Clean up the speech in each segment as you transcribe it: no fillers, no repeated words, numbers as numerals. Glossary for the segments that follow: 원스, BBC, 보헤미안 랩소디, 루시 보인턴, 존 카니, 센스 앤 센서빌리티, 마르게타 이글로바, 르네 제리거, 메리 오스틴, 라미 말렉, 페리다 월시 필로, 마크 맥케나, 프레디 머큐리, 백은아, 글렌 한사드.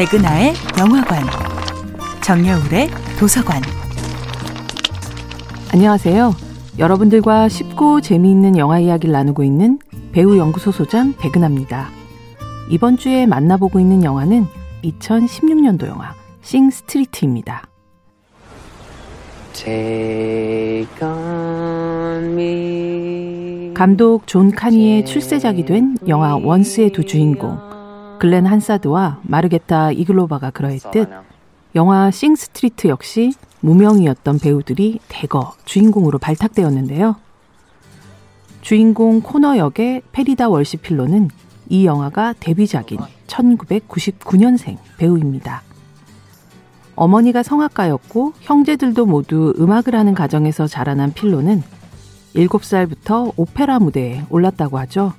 백은아의 영화관, 정여울의 도서관. 안녕하세요. 여러분들과 쉽고 재미있는 영화 이야기를 나누고 있는 배우 연구소 소장 백은아입니다. 이번 주에 만나보고 있는 영화는 2016년도 영화 싱 스트리트입니다. Take on me. 감독 존 카니의 출세작이 된 영화 원스의 두 주인공 글렌 한사드와 마르게타 이글로바가 그러했듯 영화 싱 스트리트 역시 무명이었던 배우들이 대거 주인공으로 발탁되었는데요. 주인공 코너 역의 페리다 월시 필로는 이 영화가 데뷔작인 1999년생 배우입니다. 어머니가 성악가였고 형제들도 모두 음악을 하는 가정에서 자라난 필로는 7살부터 오페라 무대에 올랐다고 하죠.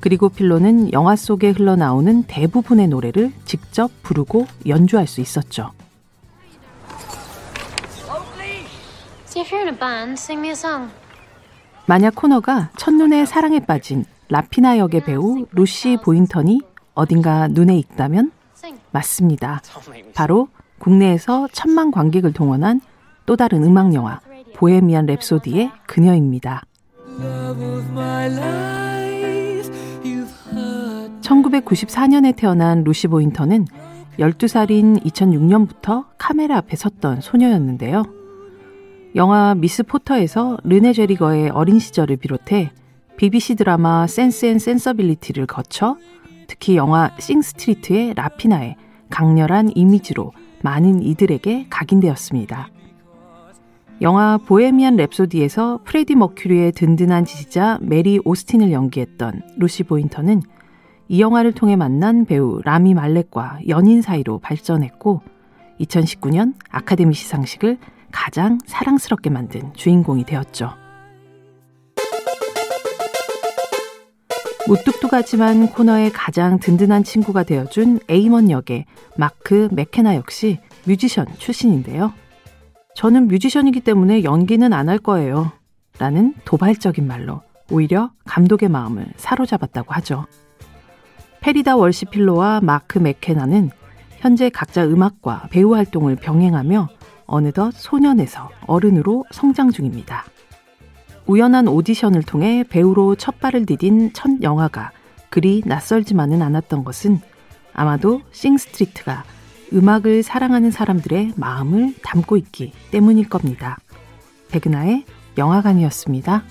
그리고 필로는 영화 속에 흘러나오는 대부분의 노래를 직접 부르고 연주할 수 있었죠. 만약 코너가 첫눈에 사랑에 빠진 라피나 역의 배우 루시 보인턴이 어딘가 눈에 익다면 맞습니다. 바로 국내에서 1,000만 관객을 동원한 또 다른 음악 영화 보헤미안 랩소디의 그녀입니다. 1994년에 태어난 루시 보인턴은 12살인 2006년부터 카메라 앞에 섰던 소녀였는데요. 영화 미스 포터에서 르네 제리거의 어린 시절을 비롯해 BBC 드라마 센스 앤 센서빌리티를 거쳐 특히 영화 싱 스트리트의 라피나의 강렬한 이미지로 많은 이들에게 각인되었습니다. 영화 보헤미안 랩소디에서 프레디 머큐리의 든든한 지지자 메리 오스틴을 연기했던 루시 보인턴은 이 영화를 통해 만난 배우 라미 말렉과 연인 사이로 발전했고 2019년 아카데미 시상식을 가장 사랑스럽게 만든 주인공이 되었죠. 무뚝뚝하지만 코너의 가장 든든한 친구가 되어준 에이먼 역의 마크 맥케나 역시 뮤지션 출신인데요. 저는 뮤지션이기 때문에 연기는 안 할 거예요. 라는 도발적인 말로 오히려 감독의 마음을 사로잡았다고 하죠. 페리다 월시 필로와 마크 맥케나는 현재 각자 음악과 배우 활동을 병행하며 어느덧 소년에서 어른으로 성장 중입니다. 우연한 오디션을 통해 배우로 첫 발을 디딘 첫 영화가 그리 낯설지만은 않았던 것은 아마도 싱스트리트가 음악을 사랑하는 사람들의 마음을 담고 있기 때문일 겁니다. 백은아의 영화관이었습니다.